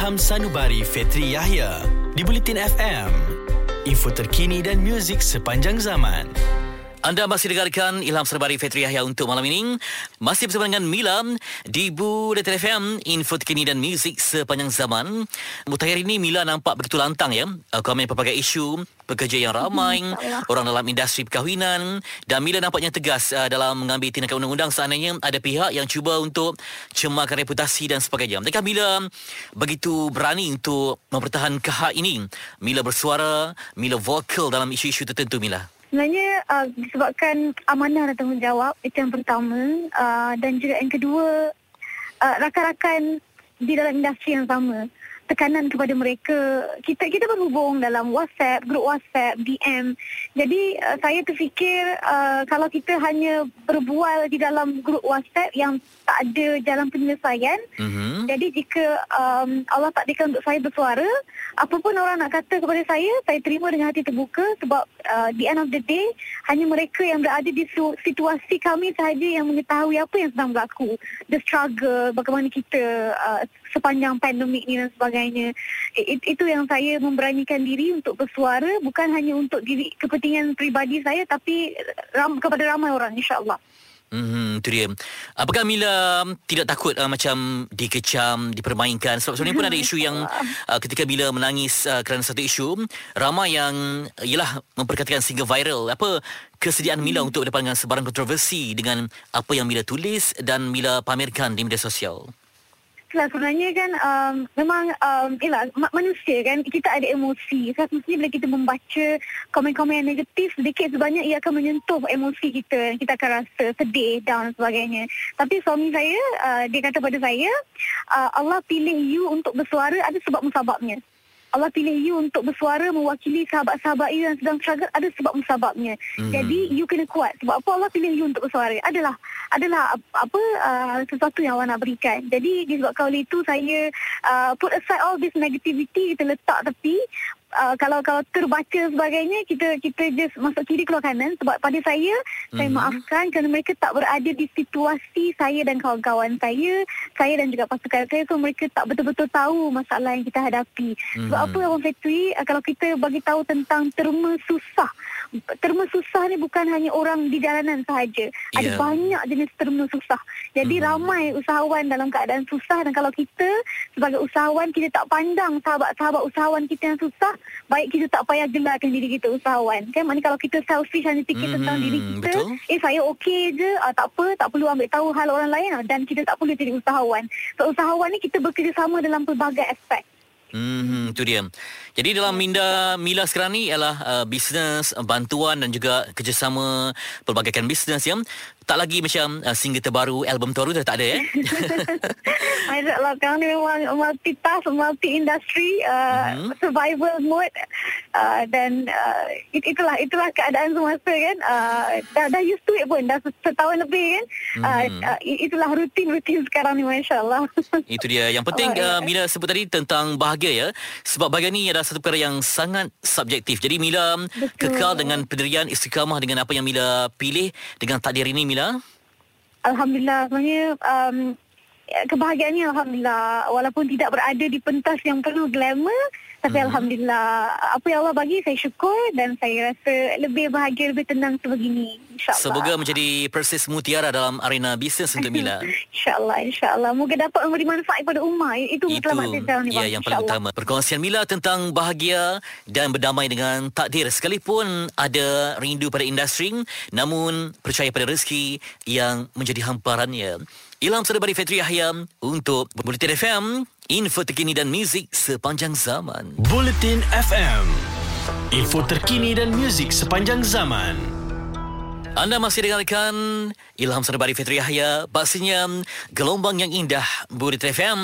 Ilham Sanubari Fetri Yahya di Buletin FM. Info terkini dan muzik sepanjang zaman. Anda masih dengarkan Ilham Sanubari Fetri Yahya untuk malam ini. Masih bersama dengan Mila di Buletin FM, info terkini dan muzik sepanjang zaman. Mutakhir ini Mila nampak begitu lantang ya. Komen pelbagai isu, pekerja yang ramai, orang dalam industri perkahwinan, dan Mila nampaknya tegas dalam mengambil tindakan undang-undang seandainya ada pihak yang cuba untuk cemarkan reputasi dan sebagainya. Adakah Mila begitu berani untuk mempertahankan hak ini? Mila bersuara, Mila vokal dalam isu-isu tertentu, Mila. Sebenarnya disebabkan amanah dan tanggungjawab, itu yang pertama, dan juga yang kedua, rakan-rakan di dalam industri yang sama. Tekanan kepada mereka, kita berhubung dalam WhatsApp, grup WhatsApp, DM. Jadi saya terfikir kalau kita hanya berbual di dalam grup WhatsApp yang tak ada jalan penyelesaian, jadi jika Allah takdirkan untuk saya bersuara, apa pun orang nak kata kepada saya terima dengan hati terbuka, sebab the end of the day, hanya mereka yang berada di situasi kami sahaja yang mengetahui apa yang sedang berlaku, the struggle, bagaimana kita sepanjang pandemik ni dan sebagainya. Itu yang saya memberanikan diri untuk bersuara, bukan hanya untuk diri kepentingan peribadi saya, tapi kepada ramai orang, insyaAllah. Itu dia. Apakah Mila tidak takut macam dikecam, dipermainkan? Sebab sebenarnya pun ada isu yang ketika Mila menangis kerana satu isu, ramai yang ialah memperkatakan sehingga viral. Apa kesediaan Mila untuk berdepan dengan sebarang kontroversi dengan apa yang Mila tulis dan Mila pamerkan di media sosial? Sebenarnya kan memang manusia kan, kita ada emosi. Sebenarnya bila kita membaca komen-komen yang negatif, sedikit sebanyak ia akan menyentuh emosi kita. Kita akan rasa sedih, down dan sebagainya. Tapi suami saya, dia kata pada saya, Allah pilih you untuk bersuara ada sebab musababnya. Allah pilih you untuk bersuara mewakili sahabat-sahabat you yang sedang struggle ada sebab musababnya. Jadi you kena kuat. Sebab apa Allah pilih you untuk bersuara? Adalah apa sesuatu yang awak nak berikan. Jadi disebabkan oleh itu saya put aside all this negativity, kita letak tepi. Kalau terbaca sebagainya, kita just masuk kiri keluar kanan. Sebab pada saya maafkan kerana mereka tak berada di situasi saya dan kawan-kawan saya dan juga pasukan saya. So mereka tak betul-betul tahu masalah yang kita hadapi. Sebab apa Abang Fetri, kalau kita bagi tahu tentang terma susah. Terma susah ni bukan hanya orang di jalanan sahaja. Ada banyak jenis terma susah. Jadi ramai usahawan dalam keadaan susah, dan kalau kita sebagai usahawan kita tak pandang sahabat-sahabat usahawan kita yang susah, baik kita tak payah gelarkan diri kita usahawan. Kan? Maknanya kalau kita selfish hanya fikir tentang diri kita, betul. Saya okey je, tak apa, tak perlu ambil tahu hal orang lain, dan kita tak perlu jadi usahawan. So usahawan ni kita bekerjasama dalam pelbagai aspek. Itu dia. Jadi dalam Mila sekarang ni ialah bisnes, bantuan dan juga kerjasama perbagaikan bisnes yang tak lagi macam single terbaru, album terbaru dah tak ada ya. Masya-Allah, sekarang ni memang multitask, multi-industry, survival mode, dan itulah keadaan semasa kan. Dah used to it pun, dah setahun lebih kan. Itulah rutin sekarang ni, masya-Allah. Itu dia. Yang penting Mila sebut tadi tentang bahagia ya. Sebab bahagia ni adalah satu perkara yang sangat subjektif. Jadi Mila kekal dengan pendirian, istiqamah dengan apa yang Mila pilih, dengan takdir ini, Mila. Alhamdulillah, sebenarnya kebahagiaannya alhamdulillah, walaupun tidak berada di pentas yang penuh glamour, tapi alhamdulillah apa yang Allah bagi saya syukur, dan saya rasa lebih bahagia, lebih tenang sebegini, insya-Allah. Semoga menjadi persis mutiara dalam arena bisnes untuk Mila. insya-Allah moga dapat memberi manfaat kepada umat. Itu telah matlamat ni. Ya, yang paling utama. Perkongsian Mila tentang bahagia dan berdamai dengan takdir, sekalipun ada rindu pada industri, namun percaya pada rezeki yang menjadi hamparannya. Ilham Sanubari Fetri Yahya untuk Buletin FM, info terkini dan muzik sepanjang zaman. Buletin FM, info terkini dan muzik sepanjang zaman. Anda masih dengarkan Ilham Sanubari Fetri Yahya, pastinya gelombang yang indah, Buletin FM,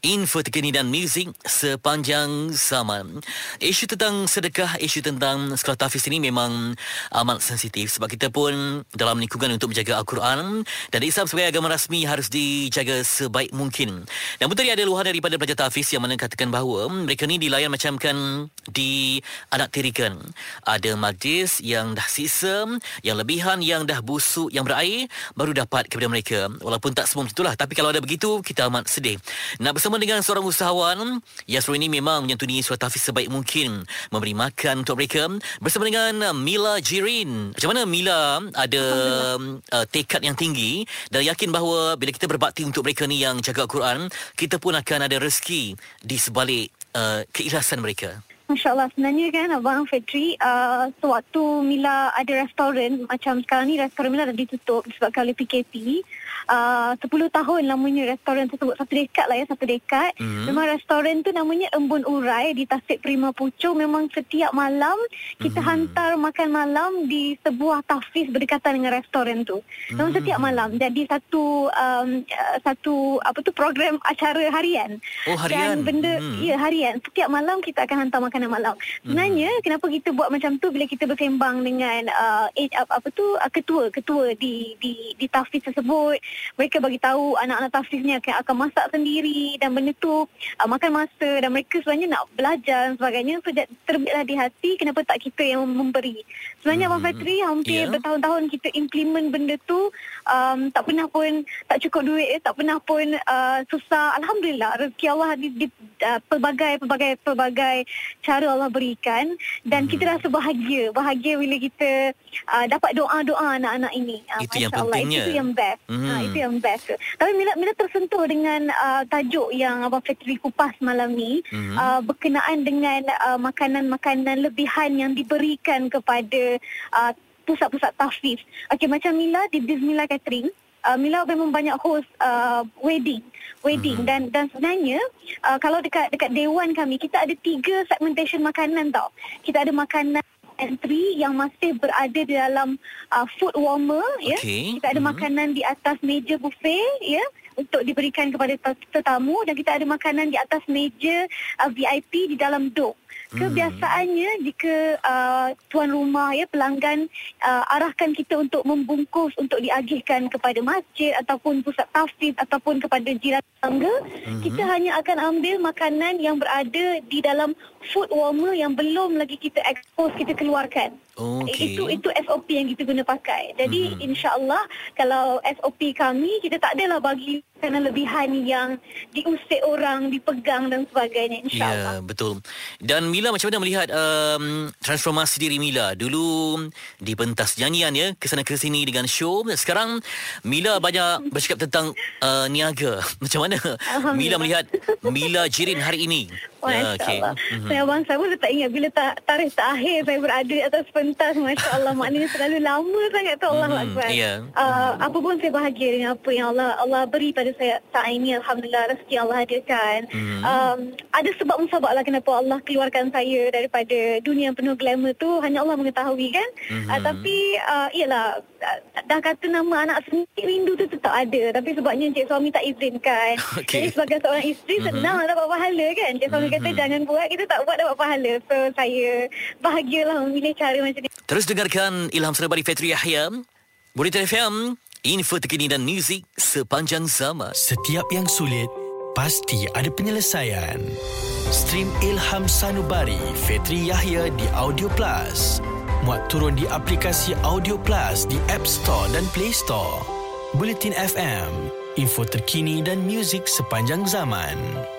info terkini dan muzik sepanjang zaman. Isu tentang sedekah, isu tentang sekolah tahfiz ini memang amat sensitif, sebab kita pun dalam lingkungan untuk menjaga Al-Quran, dan Islam sebagai agama rasmi harus dijaga sebaik mungkin. Namun tadi ada luahan daripada pelajar tahfiz yang mana katakan bahawa mereka ni dilayan macamkan dianaktirikan. Ada majlis yang dah sisa, yang lebih pilihan yang dah busuk, yang berair, baru dapat kepada mereka. Walaupun tak semua macam itulah, tapi kalau ada begitu, kita amat sedih. Nak bersama dengan seorang usahawan yang seluruh ini memang menyantuni surat tahfiz sebaik mungkin, memberi makan untuk mereka. Bersama dengan Mila Jirin. Macam mana Mila ada tekad yang tinggi dan yakin bahawa bila kita berbakti untuk mereka ni yang jaga Al-Quran, kita pun akan ada rezeki di sebalik keikhlasan mereka. MasyaAllah, sebenarnya kan Abang Fetri, sewaktu Mila ada restoran, macam sekarang ni restoran Mila dah ditutup disebabkan oleh PKP. 10 tahun lamanya restoran tersebut, satu dekad lah ya, memang restoran tu namanya Embun Urai di Tasik Prima Puchong. Memang setiap malam kita hantar makan malam di sebuah tahfiz berdekatan dengan restoran tu. Memang setiap malam jadi satu program acara harian. Oh, harian. Dan benda ya, harian. Setiap malam kita akan hantar makan malam. Sebenarnya kenapa kita buat macam tu bila kita bersembang dengan ketua-ketua di tahfiz tersebut. Mereka bagi tahu anak-anak tahfiz ni akan masak sendiri dan benda tu makan masa, dan mereka sebenarnya nak belajar dan sebagainya. So terbitlah di hati, kenapa tak kita yang memberi. Sebenarnya Abang Fetri, hampir bertahun-tahun kita implement benda tu, tak pernah pun tak cukup duit, tak pernah pun susah. Alhamdulillah, rezeki Allah di pelbagai cara Allah berikan, dan kita rasa bahagia bila kita dapat doa-doa anak-anak ini. Itu yang pentingnya. Itu yang best. Itu yang best. Tapi Mila tersentuh dengan tajuk yang Abang Fetri kupas malam ni, berkenaan dengan makanan-makanan lebihan yang diberikan kepada pusat-pusat tahfiz. Okey, macam Mila di Bismila Catering, Mila memang banyak host wedding dan sebenarnya kalau dekat dewan kami, kita ada 3 segmentation makanan tau. Kita ada makanan entry yang masih berada di dalam food warmer, ya. Kita ada makanan di atas meja buffet, ya, untuk diberikan kepada tetamu, dan kita ada makanan di atas meja VIP di dalam dok. Kebiasaannya jika tuan rumah, ya, pelanggan arahkan kita untuk membungkus untuk diagihkan kepada masjid ataupun pusat tahfiz ataupun kepada jiran tangga, kita hanya akan ambil makanan yang berada di dalam food warmer yang belum lagi kita expose, kita keluarkan. Itu SOP yang kita guna pakai. Jadi insya-Allah kalau SOP kami, kita tak adalah bagi makanan lebihan yang diusik orang, dipegang dan sebagainya, insya-Allah. Ya, betul. Dan Mila, macam mana melihat transformasi diri Mila? Dulu di pentas nyanyian, ya, ke sana ke sini dengan show. Sekarang Mila banyak bercakap tentang niaga. Macam mana Mila melihat Mila Jirin hari ini? Masya-Allah. Saya abang saya pun tak ingat bila tarikh terakhir saya berada atas pentas. Masya-Allah, maknanya terlalu lama sangat tu. Allah Akbar. Apa pun saya bahagia dengan apa yang Allah beri pada saya saat ini. Alhamdulillah, rezeki Allah hadirkan. Ada sebab musabablah kenapa Allah keluarkan saya daripada dunia yang penuh glamour tu, hanya Allah mengetahui, kan. Tapi iyalah, dah kata nama anak sendiri, rindu tu tetap ada, tapi sebabnya encik suami tak izinkan. Jadi sebagai seorang isteri, senang dapat pahala, kan. Encik suami kata jangan buat, kita tak buat, dapat pahala. So saya bahagialah memilih cara macam ni. Terus dengarkan Ilham Sanubari Fetri Yahya, Buletin FM, info terkini dan muzik sepanjang zaman. Setiap yang sulit pasti ada penyelesaian. Stream Ilham Sanubari Fetri Yahya di Audio Plus. Muat turun di aplikasi Audio Plus di App Store dan Play Store. Buletin FM, info terkini dan muzik sepanjang zaman.